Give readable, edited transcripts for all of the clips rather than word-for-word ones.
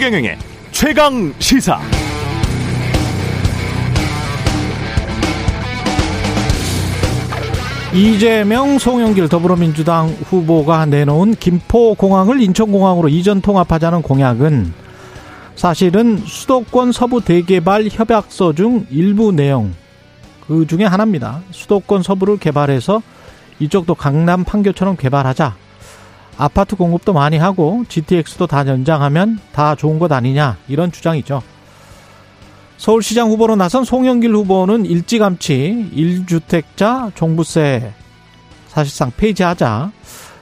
최경영의 최강 시사. 이재명, 송영길 더불어민주당 후보가 내놓은 김포공항을 인천공항으로 이전 통합하자는 공약은 사실은 수도권 서부 대개발 협약서 중 일부 내용, 그 중에 하나입니다. 수도권 서부를 개발해서 이쪽도 강남 판교처럼 개발하자. 아파트 공급도 많이 하고 GTX도 다 연장하면 다 좋은 것 아니냐, 이런 주장이죠. 서울시장 후보로 나선 송영길 후보는 일찌감치 1주택자 종부세 사실상 폐지하자,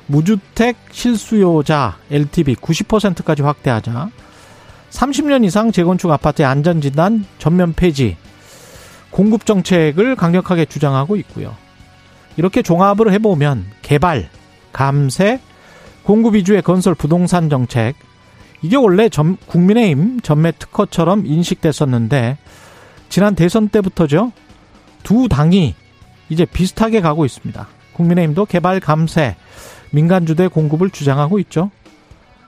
무주택 실수요자 LTV 90%까지 확대하자, 30년 이상 재건축 아파트의 안전진단 전면 폐지, 공급정책을 강력하게 주장하고 있고요. 이렇게 종합을 해보면 개발, 감세, 공급 위주의 건설 부동산 정책, 이게 원래 국민의힘 전매 특허처럼 인식됐었는데 지난 대선 때부터죠. 두 당이 이제 비슷하게 가고 있습니다. 국민의힘도 개발 감세, 민간주대 공급을 주장하고 있죠.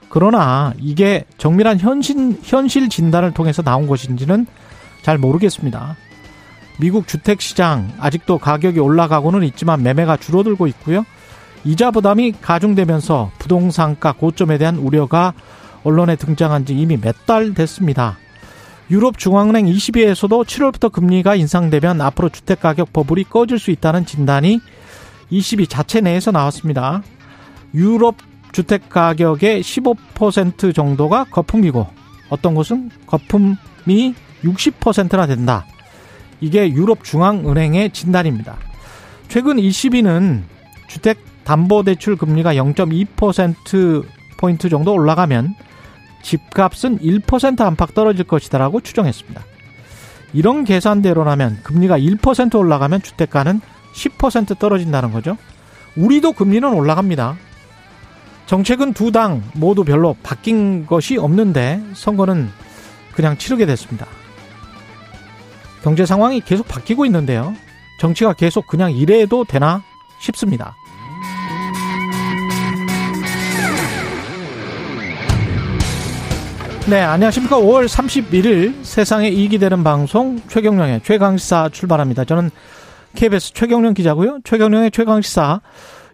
그러나 이게 정밀한 현실 진단을 통해서 나온 것인지는 잘 모르겠습니다. 미국 주택시장 아직도 가격이 올라가고는 있지만 매매가 줄어들고 있고요. 이자 부담이 가중되면서 부동산가 고점에 대한 우려가 언론에 등장한 지 이미 몇 달 됐습니다. 유럽중앙은행 ECB에서도 7월부터 금리가 인상되면 앞으로 주택가격 버블이 꺼질 수 있다는 진단이 ECB 자체 내에서 나왔습니다. 유럽 주택가격의 15% 정도가 거품이고 어떤 곳은 거품이 60%나 된다. 이게 유럽중앙은행의 진단입니다. 최근 ECB는 주택담보대출 금리가 0.2%포인트 정도 올라가면 집값은 1% 안팎 떨어질 것이다라고 추정했습니다. 이런 계산대로라면 금리가 1% 올라가면 주택가는 10% 떨어진다는 거죠. 우리도 금리는 올라갑니다. 정책은 두 당 모두 별로 바뀐 것이 없는데 선거는 그냥 치르게 됐습니다. 경제 상황이 계속 바뀌고 있는데요. 정치가 계속 그냥 이래도 되나 싶습니다. 네, 안녕하십니까. 5월 31일 세상에 이익이 되는 방송 최경령의 최강시사 출발합니다. 저는 KBS 최경령 기자고요. 최경령의 최강시사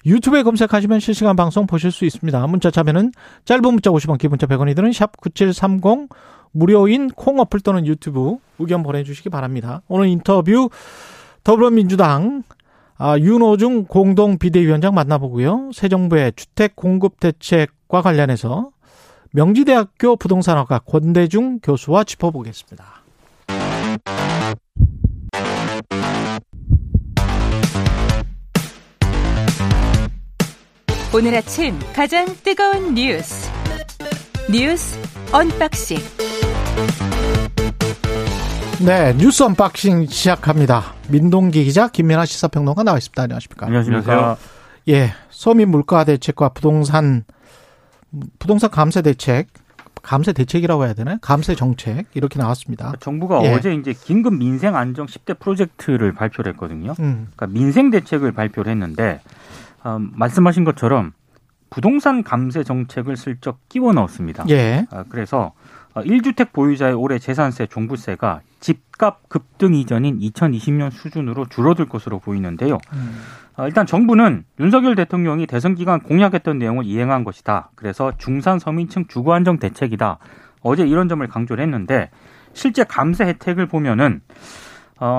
유튜브에 검색하시면 실시간 방송 보실 수 있습니다. 문자 참여는 짧은 문자 50원, 긴 문자 100원이 드는 샵 9730, 무료인 콩 어플 또는 유튜브 의견 보내주시기 바랍니다. 오늘 인터뷰 더불어민주당 윤호중 공동 비대위원장 만나보고요. 새 정부의 주택 공급 대책과 관련해서 명지대학교 부동산학과 권대중 교수와 짚어보겠습니다. 오늘 아침 가장 뜨거운 뉴스 언박싱. 네, 뉴스 언박싱 시작합니다. 민동기 기자, 김민아 시사평론가 나와 있습니다. 안녕하십니까? 안녕하세요. 예, 서민 물가 대책과 부동산 감세 대책, 감세 대책이라고 해야 되나요? 감세 정책, 이렇게 나왔습니다. 정부가 어제 이제 긴급 민생 안정 10대 프로젝트를 발표를 했거든요. 그러니까 민생 대책을 발표를 했는데 말씀하신 것처럼 부동산 감세 정책을 슬쩍 끼워 넣었습니다. 예. 그래서 1주택 보유자의 올해 재산세, 종부세가 집값 급등 이전인 2020년 수준으로 줄어들 것으로 보이는데요. 일단 정부는 윤석열 대통령이 대선 기간 공약했던 내용을 이행한 것이다. 그래서 중산 서민층 주거 안정 대책이다. 어제 이런 점을 강조를 했는데 실제 감세 혜택을 보면은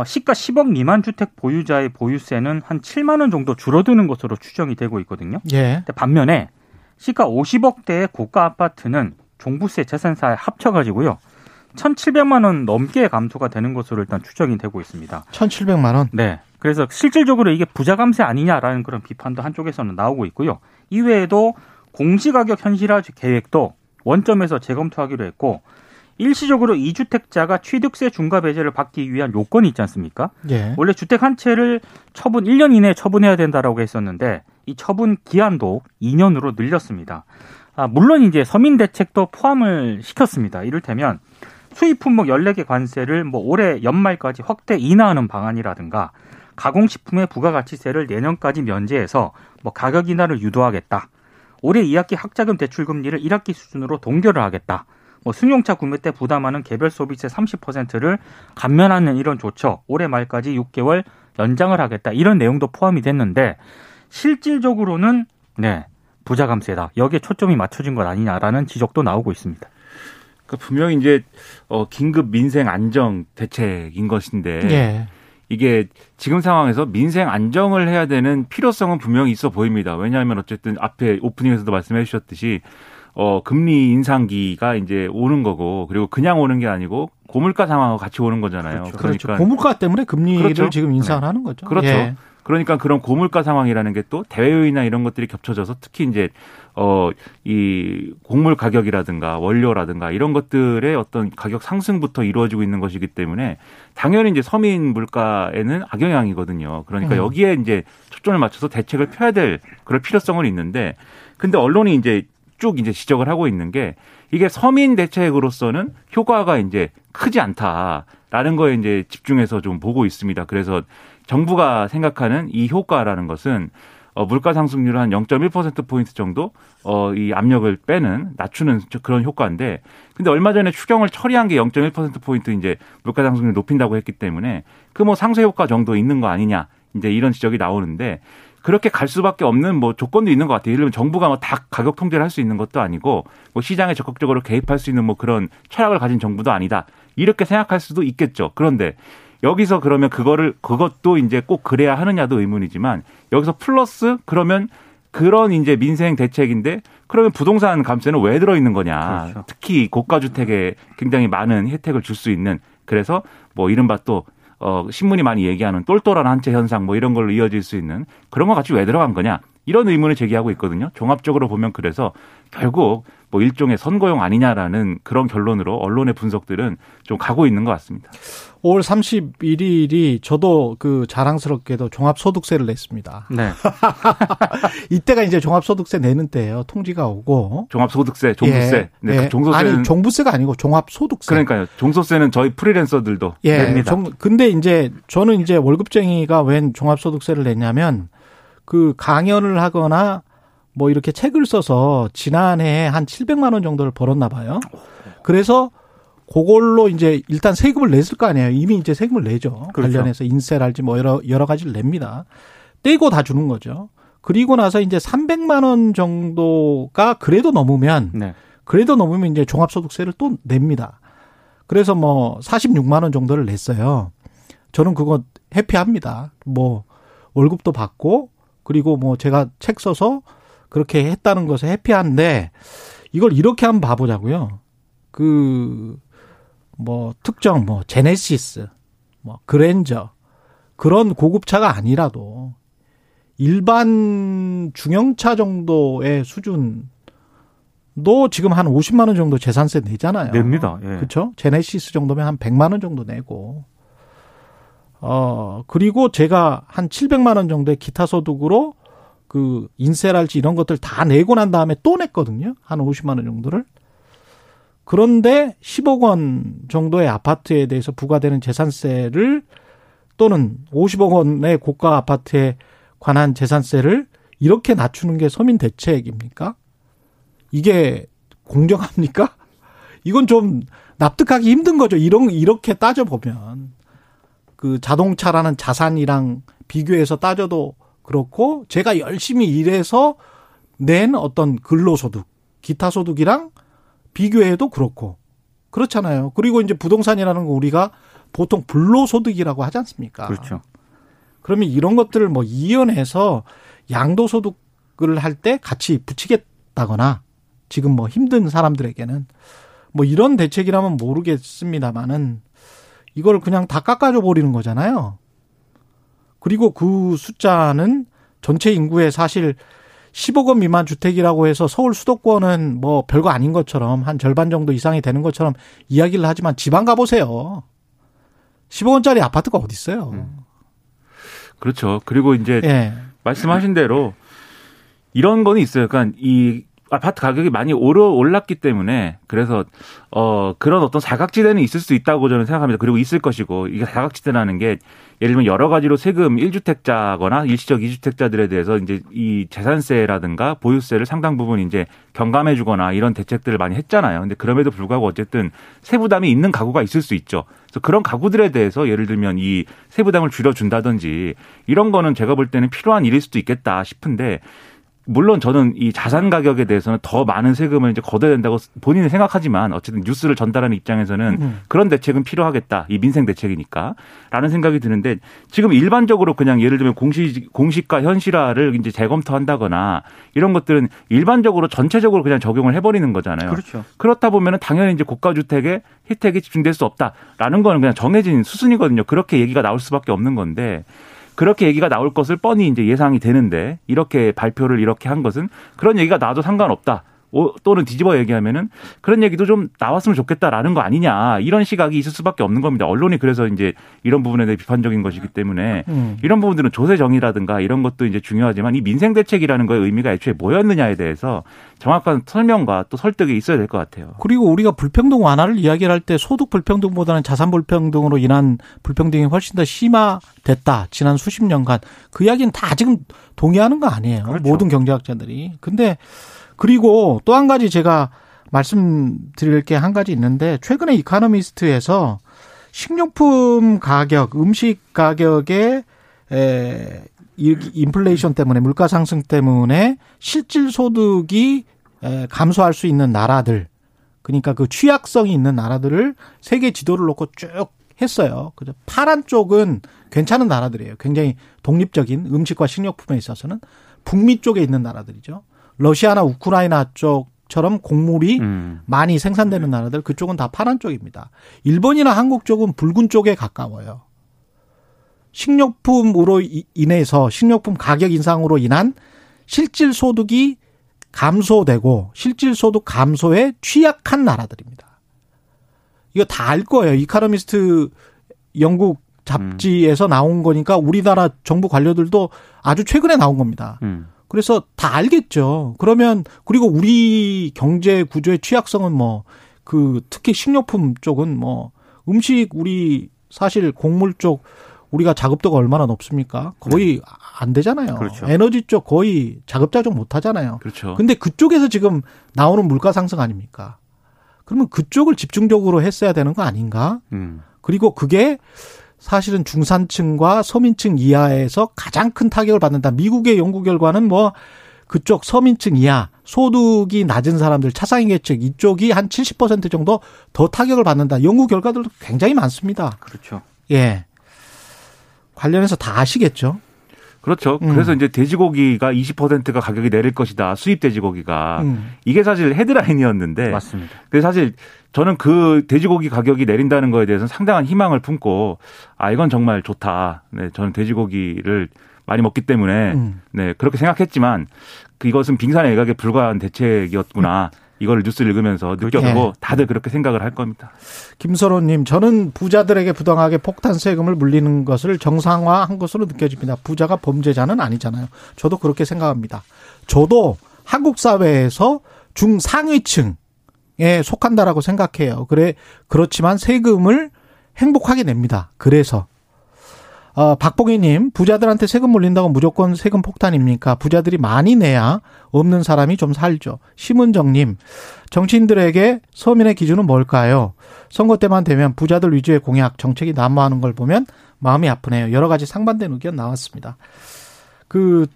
시가 10억 미만 주택 보유자의 보유세는 한 7만 원 정도 줄어드는 것으로 추정이 되고 있거든요. 예. 반면에 시가 50억대의 고가 아파트는 종부세 재산세에 합쳐가지고요, 1,700만 원 넘게 감소가 되는 것으로 일단 추정이 되고 있습니다. 1,700만 원? 네. 그래서 실질적으로 이게 부자 감세 아니냐라는 그런 비판도 한쪽에서는 나오고 있고요. 이외에도 공시가격 현실화 계획도 원점에서 재검토하기로 했고, 일시적으로 2주택자가 취득세 중과 배제를 받기 위한 요건이 있지 않습니까? 예. 원래 주택 한 채를 1년 이내에 처분해야 된다라고 했었는데 이 처분 기한도 2년으로 늘렸습니다. 물론 이제 서민 대책도 포함을 시켰습니다. 이를테면 수입 품목 14개 관세를 올해 연말까지 확대 인하하는 방안이라든가, 가공식품의 부가가치세를 내년까지 면제해서 가격 인하를 유도하겠다, 올해 2학기 학자금 대출금리를 1학기 수준으로 동결을 하겠다, 뭐 승용차 구매 때 부담하는 개별 소비세 30%를 감면하는 이런 조처, 올해 말까지 6개월 연장을 하겠다. 이런 내용도 포함이 됐는데 실질적으로는 네, 부자 감세다. 여기에 초점이 맞춰진 것 아니냐라는 지적도 나오고 있습니다. 그러니까 분명히 이제 긴급 민생 안정 대책인 것인데 예. 이게 지금 상황에서 민생 안정을 해야 되는 필요성은 분명히 있어 보입니다. 왜냐하면 어쨌든 앞에 오프닝에서도 말씀해 주셨듯이 금리 인상기가 이제 오는 거고 그리고 그냥 오는 게 아니고 고물가 상황하고 같이 오는 거잖아요. 그렇죠. 그러니까 고물가 때문에 금리를 그렇죠. 지금 인상을 하는 거죠. 그렇죠. 예. 그러니까 그런 고물가 상황이라는 게 또 대외 요인이나 이런 것들이 겹쳐져서 특히 이제 이 곡물 가격이라든가 원료라든가 이런 것들의 어떤 가격 상승부터 이루어지고 있는 것이기 때문에 당연히 이제 서민 물가에는 악영향이거든요. 그러니까 여기에 이제 초점을 맞춰서 대책을 펴야 될 그럴 필요성은 있는데 근데 언론이 이제 쭉 이제 지적을 하고 있는 게 이게 서민 대책으로서는 효과가 이제 크지 않다라는 거에 이제 집중해서 좀 보고 있습니다. 그래서 정부가 생각하는 이 효과라는 것은 물가 상승률을 한 0.1%포인트 정도 이 압력을 빼는 낮추는 그런 효과인데 근데 얼마 전에 추경을 처리한 게 0.1%포인트 이제 물가 상승률 높인다고 했기 때문에 그 뭐 상쇄 효과 정도 있는 거 아니냐 이제 이런 지적이 나오는데 그렇게 갈 수밖에 없는 뭐 조건도 있는 것 같아요. 예를 들면 정부가 뭐 다 가격 통제를 할 수 있는 것도 아니고 뭐 시장에 적극적으로 개입할 수 있는 뭐 그런 철학을 가진 정부도 아니다. 이렇게 생각할 수도 있겠죠. 그런데 여기서 그러면 그것도 이제 꼭 그래야 하느냐도 의문이지만 여기서 플러스 그러면 그런 이제 민생 대책인데 그러면 부동산 감세는 왜 들어있는 거냐. 그렇죠. 특히 고가주택에 굉장히 많은 혜택을 줄 수 있는 그래서 뭐 이른바 또 신문이 많이 얘기하는 똘똘한 한채 현상 뭐 이런 걸로 이어질 수 있는 그런 것 같이 왜 들어간 거냐. 이런 의문을 제기하고 있거든요. 종합적으로 보면 그래서 결국 뭐 일종의 선거용 아니냐라는 그런 결론으로 언론의 분석들은 좀 가고 있는 것 같습니다. 5월 31일이 저도 그 자랑스럽게도 종합소득세를 냈습니다. 네. 이때가 이제 종합소득세 내는 때예요. 통지가 오고. 종합소득세, 종부세. 예. 네. 예. 종소세는 아니, 종부세가 아니고 종합소득세. 그러니까요. 종소세는 저희 프리랜서들도 예. 냅니다. 근데 이제 저는 이제 월급쟁이가 웬 종합소득세를 냈냐면 그 강연을 하거나 뭐 이렇게 책을 써서 지난해에 한 700만 원 정도를 벌었나 봐요. 그래서 그걸로 이제 일단 세금을 냈을 거 아니에요. 이미 이제 세금을 내죠. 그렇죠. 관련해서 인세랄지 뭐 여러 가지를 냅니다. 떼고 다 주는 거죠. 그리고 나서 이제 300만 원 정도가 그래도 넘으면 네. 그래도 넘으면 이제 종합소득세를 또 냅니다. 그래서 뭐 46만 원 정도를 냈어요. 저는 그거 해피합니다. 뭐 월급도 받고 그리고 뭐 제가 책 써서 그렇게 했다는 것에 해피한데 이걸 이렇게 한번 봐보자고요. 그 뭐 특정 뭐 제네시스, 뭐 그랜저 그런 고급차가 아니라도 일반 중형차 정도의 수준도 지금 한 50만 원 정도 재산세 내잖아요. 냅니다. 예. 그렇죠? 제네시스 정도면 한 100만 원 정도 내고. 그리고 제가 한 700만 원 정도의 기타 소득으로 그 인세랄지 이런 것들 다 내고 난 다음에 또 냈거든요. 한 50만 원 정도를. 그런데 10억 원 정도의 아파트에 대해서 부과되는 재산세를 또는 50억 원의 고가 아파트에 관한 재산세를 이렇게 낮추는 게 서민 대책입니까? 이게 공정합니까? 이건 좀 납득하기 힘든 거죠. 이렇게 따져보면. 그 자동차라는 자산이랑 비교해서 따져도 그렇고 제가 열심히 일해서 낸 어떤 근로소득, 기타소득이랑 비교해도 그렇고 그렇잖아요. 그리고 이제 부동산이라는 거 우리가 보통 불로소득이라고 하지 않습니까? 그렇죠. 그러면 이런 것들을 뭐 이연해서 양도소득을 할 때 같이 붙이겠다거나 지금 뭐 힘든 사람들에게는 뭐 이런 대책이라면 모르겠습니다만은 이걸 그냥 다 깎아줘 버리는 거잖아요. 그리고 그 숫자는 전체 인구의 사실 10억 원 미만 주택이라고 해서 서울 수도권은 뭐 별거 아닌 것처럼 한 절반 정도 이상이 되는 것처럼 이야기를 하지만 지방 가보세요. 10억 원짜리 아파트가 어디 있어요. 그렇죠. 그리고 이제 예. 말씀하신 대로 이런 건 있어요. 그러니까 이 아파트 가격이 많이 올랐기 때문에 그래서 그런 어떤 사각지대는 있을 수 있다고 저는 생각합니다. 그리고 있을 것이고 이게 사각지대라는 게 예를 들면 여러 가지로 세금 1주택자거나 일시적 2주택자들에 대해서 이제 이 재산세라든가 보유세를 상당 부분 이제 경감해 주거나 이런 대책들을 많이 했잖아요. 근데 그럼에도 불구하고 어쨌든 세부담이 있는 가구가 있을 수 있죠. 그래서 그런 가구들에 대해서 예를 들면 이 세부담을 줄여준다든지 이런 거는 제가 볼 때는 필요한 일일 수도 있겠다 싶은데 물론 저는 이 자산 가격에 대해서는 더 많은 세금을 이제 걷어야 된다고 본인은 생각하지만 어쨌든 뉴스를 전달하는 입장에서는 그런 대책은 필요하겠다. 이 민생 대책이니까. 라는 생각이 드는데 지금 일반적으로 그냥 예를 들면 공시가 현실화를 이제 재검토한다거나 이런 것들은 일반적으로 전체적으로 그냥 적용을 해버리는 거잖아요. 그렇죠. 그렇다 보면은 당연히 이제 고가주택에 혜택이 집중될 수 없다라는 거는 그냥 정해진 수순이거든요. 그렇게 얘기가 나올 수밖에 없는 건데 그렇게 얘기가 나올 것을 뻔히 이제 예상이 되는데 이렇게 발표를 이렇게 한 것은 그런 얘기가 나도 상관없다. 또는 뒤집어 얘기하면은 그런 얘기도 좀 나왔으면 좋겠다라는 거 아니냐. 이런 시각이 있을 수밖에 없는 겁니다. 언론이 그래서 이제 이런 부분에 대해 비판적인 것이기 때문에 이런 부분들은 조세정의라든가 이런 것도 이제 중요하지만 이 민생대책이라는 거의 의미가 애초에 뭐였느냐에 대해서 정확한 설명과 또 설득이 있어야 될 것 같아요. 그리고 우리가 불평등 완화를 이야기를 할 때 소득 불평등보다는 자산 불평등으로 인한 불평등이 훨씬 더 심화됐다. 지난 수십 년간. 그 이야기는 다 지금 동의하는 거 아니에요. 그렇죠. 모든 경제학자들이. 근데 그리고 또 한 가지 제가 말씀드릴 게 한 가지 있는데 최근에 이코노미스트에서 식료품 가격, 음식 가격의 인플레이션 때문에 물가 상승 때문에 실질 소득이 감소할 수 있는 나라들 그러니까 그 취약성이 있는 나라들을 세계 지도를 놓고 쭉 했어요. 그래서 파란 쪽은 괜찮은 나라들이에요. 굉장히 독립적인 음식과 식료품에 있어서는 북미 쪽에 있는 나라들이죠. 러시아나 우크라이나 쪽처럼 곡물이 많이 생산되는 나라들 그쪽은 다 파란 쪽입니다. 일본이나 한국 쪽은 붉은 쪽에 가까워요. 식료품으로 인해서 식료품 가격 인상으로 인한 실질 소득이 감소되고 실질 소득 감소에 취약한 나라들입니다. 이거 다 알 거예요. 이코노미스트 영국 잡지에서 나온 거니까 우리나라 정부 관료들도 아주 최근에 나온 겁니다. 그래서 다 알겠죠. 그러면 그리고 우리 경제 구조의 취약성은 특히 식료품 쪽은 음식 우리 사실 곡물 쪽 우리가 자급도가 얼마나 높습니까? 거의 안 되잖아요. 그렇죠. 에너지 쪽 거의 자급자족 못 하잖아요. 그렇죠. 근데 그쪽에서 지금 나오는 물가 상승 아닙니까? 그러면 그쪽을 집중적으로 했어야 되는 거 아닌가? 그리고 그게 사실은 중산층과 서민층 이하에서 가장 큰 타격을 받는다. 미국의 연구 결과는 그쪽 서민층 이하, 소득이 낮은 사람들, 차상위계층 이쪽이 한 70% 정도 더 타격을 받는다. 연구 결과들도 굉장히 많습니다. 그렇죠. 예. 관련해서 다 아시겠죠? 그렇죠. 그래서 이제 돼지고기가 20%가 가격이 내릴 것이다. 수입 돼지고기가. 이게 사실 헤드라인이었는데. 맞습니다. 그래서 사실 저는 그 돼지고기 가격이 내린다는 거에 대해서는 상당한 희망을 품고 이건 정말 좋다. 네, 저는 돼지고기를 많이 먹기 때문에 네, 그렇게 생각했지만 이것은 빙산의 일각에 불과한 대책이었구나. 이걸 뉴스를 읽으면서 느꼈고 다들 그렇게 생각을 할 겁니다. 김서로님, 저는 부자들에게 부당하게 폭탄 세금을 물리는 것을 정상화한 것으로 느껴집니다. 부자가 범죄자는 아니잖아요. 저도 그렇게 생각합니다. 저도 한국 사회에서 중상위층에 속한다라고 생각해요. 그렇지만 세금을 행복하게 냅니다. 그래서. 박봉희님, 부자들한테 세금 물린다고 무조건 세금 폭탄입니까? 부자들이 많이 내야 없는 사람이 좀 살죠. 심은정님, 정치인들에게 서민의 기준은 뭘까요? 선거 때만 되면 부자들 위주의 공약, 정책이 난무하는 걸 보면 마음이 아프네요. 여러 가지 상반된 의견 나왔습니다.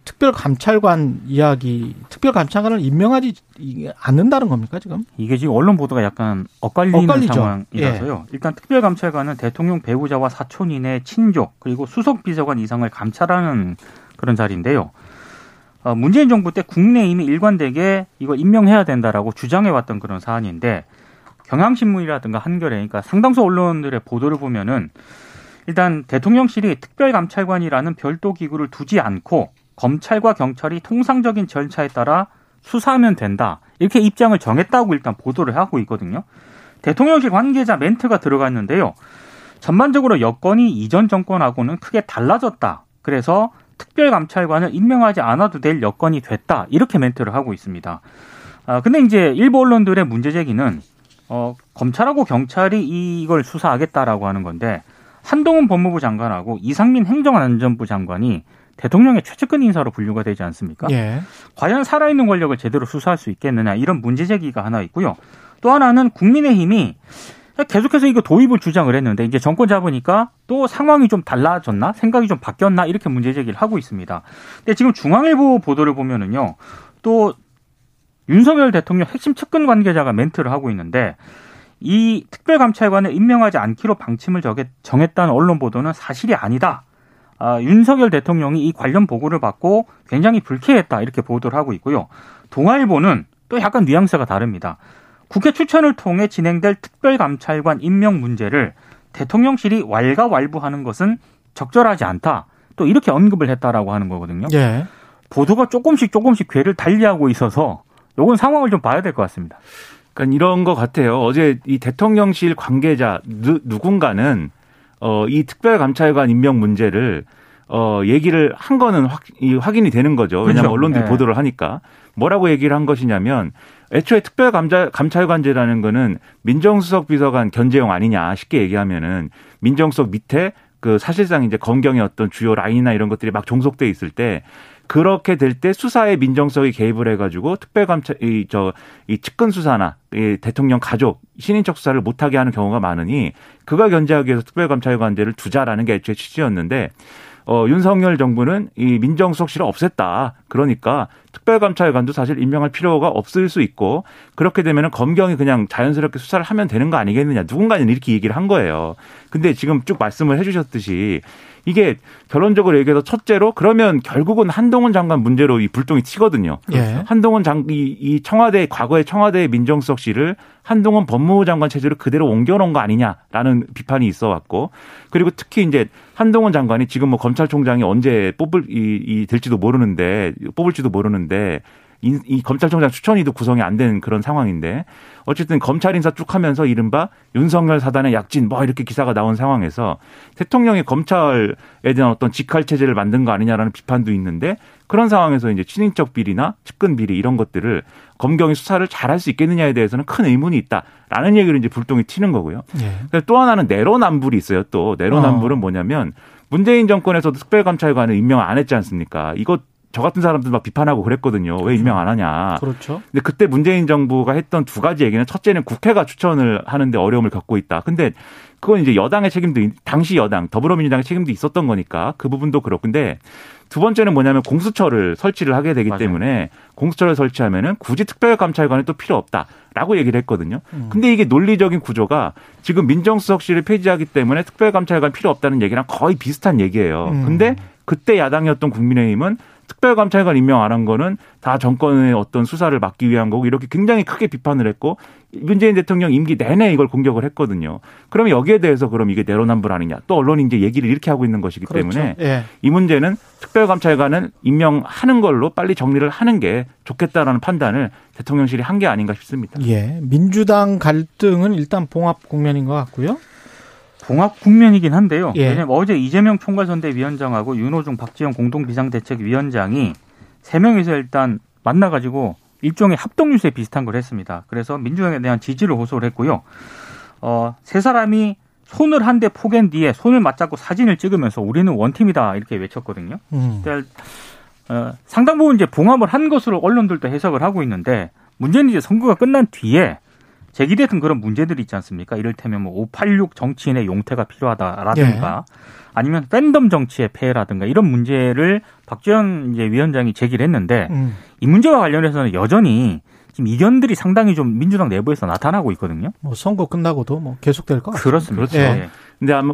특별감찰관을 임명하지 않는다는 겁니까, 지금? 이게 지금 언론 보도가 약간 엇갈리는 상황이라서요. 예. 일단 특별감찰관은 대통령 배우자와 사촌인의 친족, 그리고 수석비서관 이상을 감찰하는 그런 자리인데요. 문재인 정부 때 국민의힘이 일관되게 이거 임명해야 된다라고 주장해왔던 그런 사안인데, 경향신문이라든가 한겨레, 그러니까 상당수 언론들의 보도를 보면은 일단 대통령실이 특별감찰관이라는 별도 기구를 두지 않고 검찰과 경찰이 통상적인 절차에 따라 수사하면 된다. 이렇게 입장을 정했다고 일단 보도를 하고 있거든요. 대통령실 관계자 멘트가 들어갔는데요. 전반적으로 여건이 이전 정권하고는 크게 달라졌다. 그래서 특별감찰관을 임명하지 않아도 될 여건이 됐다. 이렇게 멘트를 하고 있습니다. 근데 이제 일부 언론들의 문제 제기는 검찰하고 경찰이 이걸 수사하겠다라고 하는 건데 한동훈 법무부 장관하고 이상민 행정안전부 장관이 대통령의 최측근 인사로 분류가 되지 않습니까? 예. 과연 살아있는 권력을 제대로 수사할 수 있겠느냐 이런 문제 제기가 하나 있고요. 또 하나는 국민의힘이 계속해서 이거 도입을 주장을 했는데 이제 정권 잡으니까 또 상황이 좀 달라졌나? 생각이 좀 바뀌었나? 이렇게 문제 제기를 하고 있습니다. 근데 지금 중앙일보 보도를 보면은요. 또 윤석열 대통령 핵심 측근 관계자가 멘트를 하고 있는데 이 특별감찰관을 임명하지 않기로 방침을 정했다는 언론 보도는 사실이 아니다. 윤석열 대통령이 이 관련 보고를 받고 굉장히 불쾌했다. 이렇게 보도를 하고 있고요. 동아일보는 또 약간 뉘앙스가 다릅니다. 국회 추천을 통해 진행될 특별감찰관 임명 문제를 대통령실이 왈가왈부하는 것은 적절하지 않다. 또 이렇게 언급을 했다라고 하는 거거든요. 예. 보도가 조금씩 궤를 달리하고 있어서 요건 상황을 좀 봐야 될 것 같습니다. 그러니까 이런 것 같아요. 어제 이 대통령실 관계자 누군가는 이 특별감찰관 임명 문제를 얘기를 한 거는 확인이 되는 거죠. 왜냐하면 그렇죠. 언론들이 네. 보도를 하니까. 뭐라고 얘기를 한 것이냐면 애초에 특별감찰관제라는 거는 민정수석 비서관 견제용 아니냐 쉽게 얘기하면은 민정수석 밑에 그 사실상 이제 검경의 어떤 주요 라인이나 이런 것들이 막 종속돼 있을 때 그렇게 될 때 수사에 민정수석이 개입을 해가지고 특별감찰 이 측근 수사나 이 대통령 가족 신인척 수사를 못하게 하는 경우가 많으니 그가 견제하기 위해서 특별감찰관제를 두자라는 게 애초에 취지였는데 윤석열 정부는 이 민정수석실을 없앴다. 그러니까 특별감찰관도 사실 임명할 필요가 없을 수 있고 그렇게 되면은 검경이 그냥 자연스럽게 수사를 하면 되는 거 아니겠느냐. 누군가는 이렇게 얘기를 한 거예요. 근데 지금 쭉 말씀을 해주셨듯이 이게 결론적으로 얘기해서 첫째로 그러면 결국은 한동훈 장관 문제로 이 불똥이 튀거든요. 예. 한동훈 이 청와대 과거의 청와대의 민정수석실을 한동훈 법무부 장관 체제로 그대로 옮겨놓은 거 아니냐라는 비판이 있어 왔고 그리고 특히 이제 한동훈 장관이 지금 뭐 검찰총장이 언제 뽑을지도 모르는데 이 검찰총장 추천위도 구성이 안 된 그런 상황인데 어쨌든 검찰 인사 쭉 하면서 이른바 윤석열 사단의 약진 뭐 이렇게 기사가 나온 상황에서 대통령이 검찰에 대한 어떤 직할 체제를 만든 거 아니냐라는 비판도 있는데 그런 상황에서 이제 친인척 비리나 측근 비리 이런 것들을 검경이 수사를 잘할 수 있겠느냐에 대해서는 큰 의문이 있다라는 얘기로 이제 불똥이 튀는 거고요. 예. 또 하나는 내로남불이 있어요. 또 내로남불은 뭐냐면 문재인 정권에서도 특별감찰관을 임명 안 했지 않습니까? 이것 저 같은 사람들 막 비판하고 그랬거든요. 왜 임명 안 하냐. 그렇죠. 근데 그때 문재인 정부가 했던 두 가지 얘기는 첫째는 국회가 추천을 하는데 어려움을 겪고 있다. 근데 그건 이제 여당의 책임도 당시 여당 더불어민주당의 책임도 있었던 거니까 그 부분도 그렇고 근데 두 번째는 뭐냐면 공수처를 설치를 하게 되기 맞아요. 때문에 공수처를 설치하면은 굳이 특별감찰관이 또 필요 없다라고 얘기를 했거든요. 근데 이게 논리적인 구조가 지금 민정수석실을 폐지하기 때문에 특별감찰관 필요 없다는 얘기랑 거의 비슷한 얘기예요. 근데 그때 야당이었던 국민의힘은 특별감찰관 임명 안 한 거는 다 정권의 어떤 수사를 막기 위한 거고 이렇게 굉장히 크게 비판을 했고 문재인 대통령 임기 내내 이걸 공격을 했거든요. 그럼 여기에 대해서 그럼 이게 내로남불 아니냐. 또 언론이 이제 얘기를 이렇게 하고 있는 것이기 그렇죠. 때문에 예. 이 문제는 특별감찰관을 임명하는 걸로 빨리 정리를 하는 게 좋겠다라는 판단을 대통령실이 한 게 아닌가 싶습니다. 예, 민주당 갈등은 일단 봉합 국면인 것 같고요. 봉합 국면이긴 한데요. 예. 왜냐하면 어제 이재명 총괄선대위원장하고 윤호중, 박지원 공동비상대책위원장이 세 명이서 일단 만나가지고 일종의 합동뉴스에 비슷한 걸 했습니다. 그래서 민주당에 대한 지지를 호소를 했고요. 세 사람이 손을 한 대 포갠 뒤에 손을 맞잡고 사진을 찍으면서 우리는 원팀이다 이렇게 외쳤거든요. 상당 부분 이제 봉합을 한 것으로 언론들도 해석을 하고 있는데 문제는 이제 선거가 끝난 뒤에 제기됐던 그런 문제들이 있지 않습니까? 이를테면 뭐 586 정치인의 용태가 필요하다라든가 예. 아니면 팬덤 정치의 폐해라든가 이런 문제를 박지원 위원장이 제기를 했는데 이 문제와 관련해서는 여전히 지금 이견들이 상당히 좀 민주당 내부에서 나타나고 있거든요. 뭐 선거 끝나고도 뭐 계속될 것 같아요. 그렇습니다. 그렇죠. 예.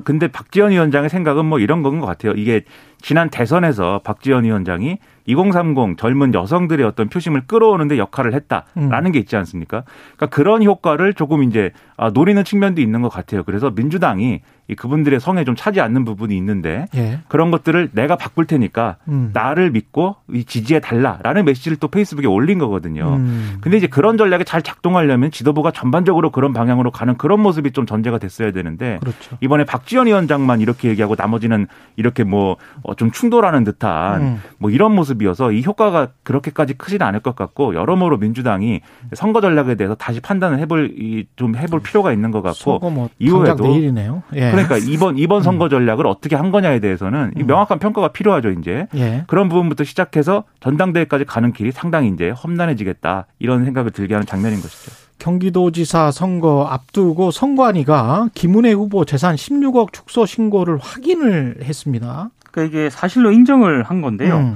근데 박지원 위원장의 생각은 뭐 이런 건 것 같아요. 이게 지난 대선에서 박지원 위원장이 2030 젊은 여성들의 어떤 표심을 끌어오는데 역할을 했다라는 게 있지 않습니까? 그러니까 그런 효과를 조금 이제 노리는 측면도 있는 것 같아요. 그래서 민주당이 그분들의 성에 좀 차지 않는 부분이 있는데 예. 그런 것들을 내가 바꿀 테니까 나를 믿고 이 지지해 달라라는 메시지를 또 페이스북에 올린 거거든요. 근데 이제 그런 전략이 잘 작동하려면 지도부가 전반적으로 그런 방향으로 가는 그런 모습이 좀 전제가 됐어야 되는데 그렇죠. 이번에 박지원 위원장만 이렇게 얘기하고 나머지는 이렇게 뭐 좀 충돌하는 듯한 뭐 이런 모습이어서 이 효과가 그렇게까지 크지는 않을 것 같고 여러모로 민주당이 선거 전략에 대해서 다시 판단을 해볼 필요가 있는 것 같고 뭐 이후에도 내일이네요. 예. 그러니까 이번 선거 전략을 어떻게 한 거냐에 대해서는 명확한 평가가 필요하죠. 이제 예. 그런 부분부터 시작해서 전당대회까지 가는 길이 상당히 이제 험난해지겠다 이런 생각을 들게 하는 장면인 것이죠. 경기도지사 선거 앞두고 선관위가 김은혜 후보 재산 16억 축소 신고를 확인을 했습니다. 그러니까 이게 사실로 인정을 한 건데요.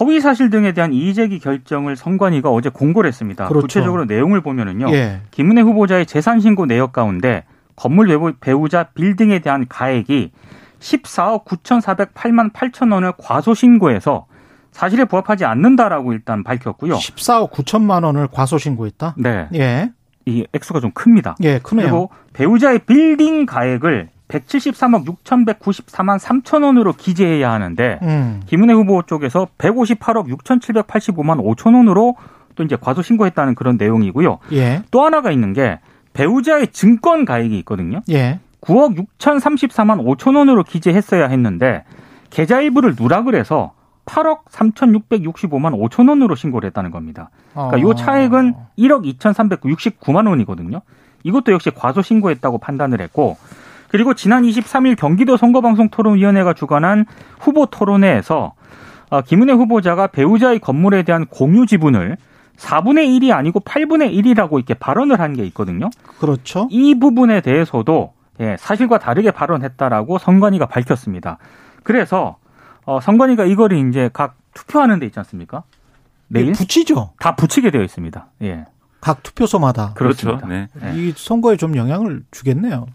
허위 사실 등에 대한 이의제기 결정을 선관위가 어제 공고를 했습니다. 그렇죠. 구체적으로 내용을 보면은요, 예. 김은혜 후보자의 재산 신고 내역 가운데 건물 배우자 빌 등에 대한 가액이 14억 9,408만 8천 원을 과소 신고해서 사실에 부합하지 않는다라고 일단 밝혔고요. 14억 9천만 원을 과소 신고했다? 네. 예. 이 액수가 좀 큽니다. 예, 크네요. 그리고 배우자의 빌딩 가액을 173억 6,194만 3천 원으로 기재해야 하는데 김은혜 후보 쪽에서 158억 6,785만 5천 원으로 또 이제 과소 신고했다는 그런 내용이고요. 예. 또 하나가 있는 게 배우자의 증권 가액이 있거든요. 예. 9억 6,034만 5천 원으로 기재했어야 했는데 계좌 일부를 누락을 해서 8억 3,665만 5천 원으로 신고를 했다는 겁니다. 그러니까 이 차액은 1억 2,369만 원이거든요. 이것도 역시 과소 신고했다고 판단을 했고 그리고 지난 23일 경기도 선거방송토론위원회가 주관한 후보 토론회에서 김은혜 후보자가 배우자의 건물에 대한 공유 지분을 4분의 1이 아니고 8분의 1이라고 이렇게 발언을 한 게 있거든요. 그렇죠. 이 부분에 대해서도 사실과 다르게 발언했다라고 선관위가 밝혔습니다. 그래서 선관위가 이걸 이제 각 투표하는 데 있지 않습니까? 내일 붙이죠. 다 붙이게 되어 있습니다. 예. 각 투표소마다. 그렇죠. 네. 이 선거에 좀 영향을 주겠네요.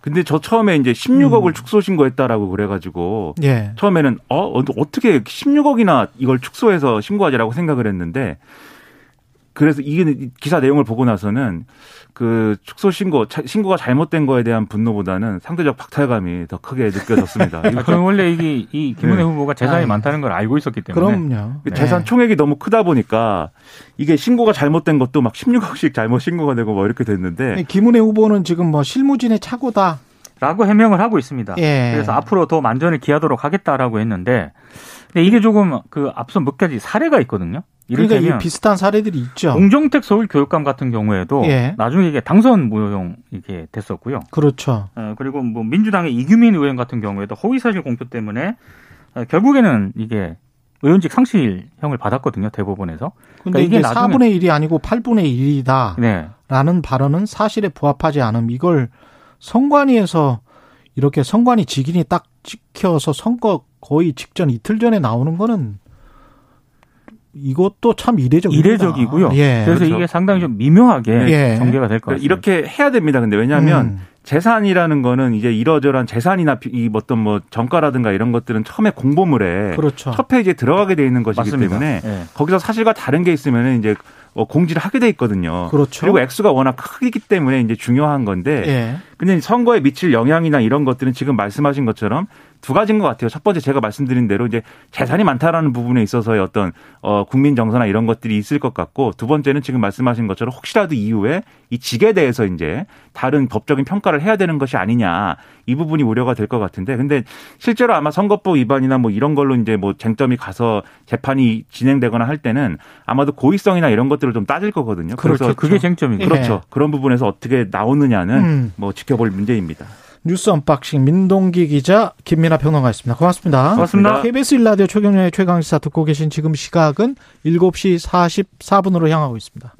근데 저 처음에 이제 16억을 축소 신고했다라고 그래가지고 예. 처음에는 어떻게 16억이나 이걸 축소해서 신고하지라고 생각을 했는데 그래서 이 기사 내용을 보고 나서는 그 축소 신고가 잘못된 거에 대한 분노보다는 상대적 박탈감이 더 크게 느껴졌습니다. 그럼 원래 이 김은혜 네. 후보가 재산이 많다는 걸 알고 있었기 때문에 그럼요. 재산 총액이 너무 크다 보니까 이게 신고가 잘못된 것도 막 16억씩 잘못 신고가 되고 뭐 이렇게 됐는데 김은혜 후보는 지금 뭐 실무진의 착오다라고 해명을 하고 있습니다. 예. 그래서 앞으로 더 만전을 기하도록 하겠다라고 했는데 근데 이게 조금 그 앞서 몇 가지 사례가 있거든요. 그러니까 비슷한 사례들이 있죠. 공정택 서울 교육감 같은 경우에도 예. 나중에 이게 당선 무효용 이게 됐었고요. 그렇죠. 그리고 뭐 민주당의 이규민 의원 같은 경우에도 허위사실 공표 때문에 결국에는 이게 의원직 상실형을 받았거든요. 대법원에서. 그런데 그러니까 이게 4분의 1이 아니고 8분의 1이다라는 네. 발언은 사실에 부합하지 않음. 이걸 선관위에서 이렇게 선관위 직인이 딱 찍혀서 선거 거의 직전 이틀 전에 나오는 거는 이것도 참 이례적이고요. 예. 그래서 그렇죠. 이게 상당히 좀 미묘하게 예. 전개가 될 것 같습니다. 이렇게 해야 됩니다. 근데 왜냐하면 재산이라는 거는 이제 이러저러한 재산이나 이 어떤 뭐 정가라든가 이런 것들은 처음에 공보물에 그렇죠. 첫 페이지에 들어가게 돼 있는 것이기 맞습니다. 때문에 예. 거기서 사실과 다른 게 있으면 이제 공지를 하게 돼 있거든요. 그렇죠. 그리고 액수가 워낙 크기 때문에 이제 중요한 건데. 예. 근데 선거에 미칠 영향이나 이런 것들은 지금 말씀하신 것처럼 두 가지인 것 같아요. 첫 번째 제가 말씀드린 대로 이제 재산이 많다라는 부분에 있어서의 어떤 국민 정서나 이런 것들이 있을 것 같고 두 번째는 지금 말씀하신 것처럼 혹시라도 이후에 이 직에 대해서 이제 다른 법적인 평가를 해야 되는 것이 아니냐 이 부분이 우려가 될 것 같은데 근데 실제로 아마 선거법 위반이나 뭐 이런 걸로 이제 뭐 쟁점이 가서 재판이 진행되거나 할 때는 아마도 고의성이나 이런 것들을 좀 따질 거거든요. 그래서 그게 쟁점이고 그렇죠. 네. 그런 부분에서 어떻게 나오느냐는 뭐 지켜볼 문제입니다. 뉴스 언박싱 민동기 기자 김민아 평론가였습니다. 고맙습니다. 고맙습니다. KBS 1라디오 최경영의 최강시사 듣고 계신 지금 시각은 7시 44분으로 향하고 있습니다.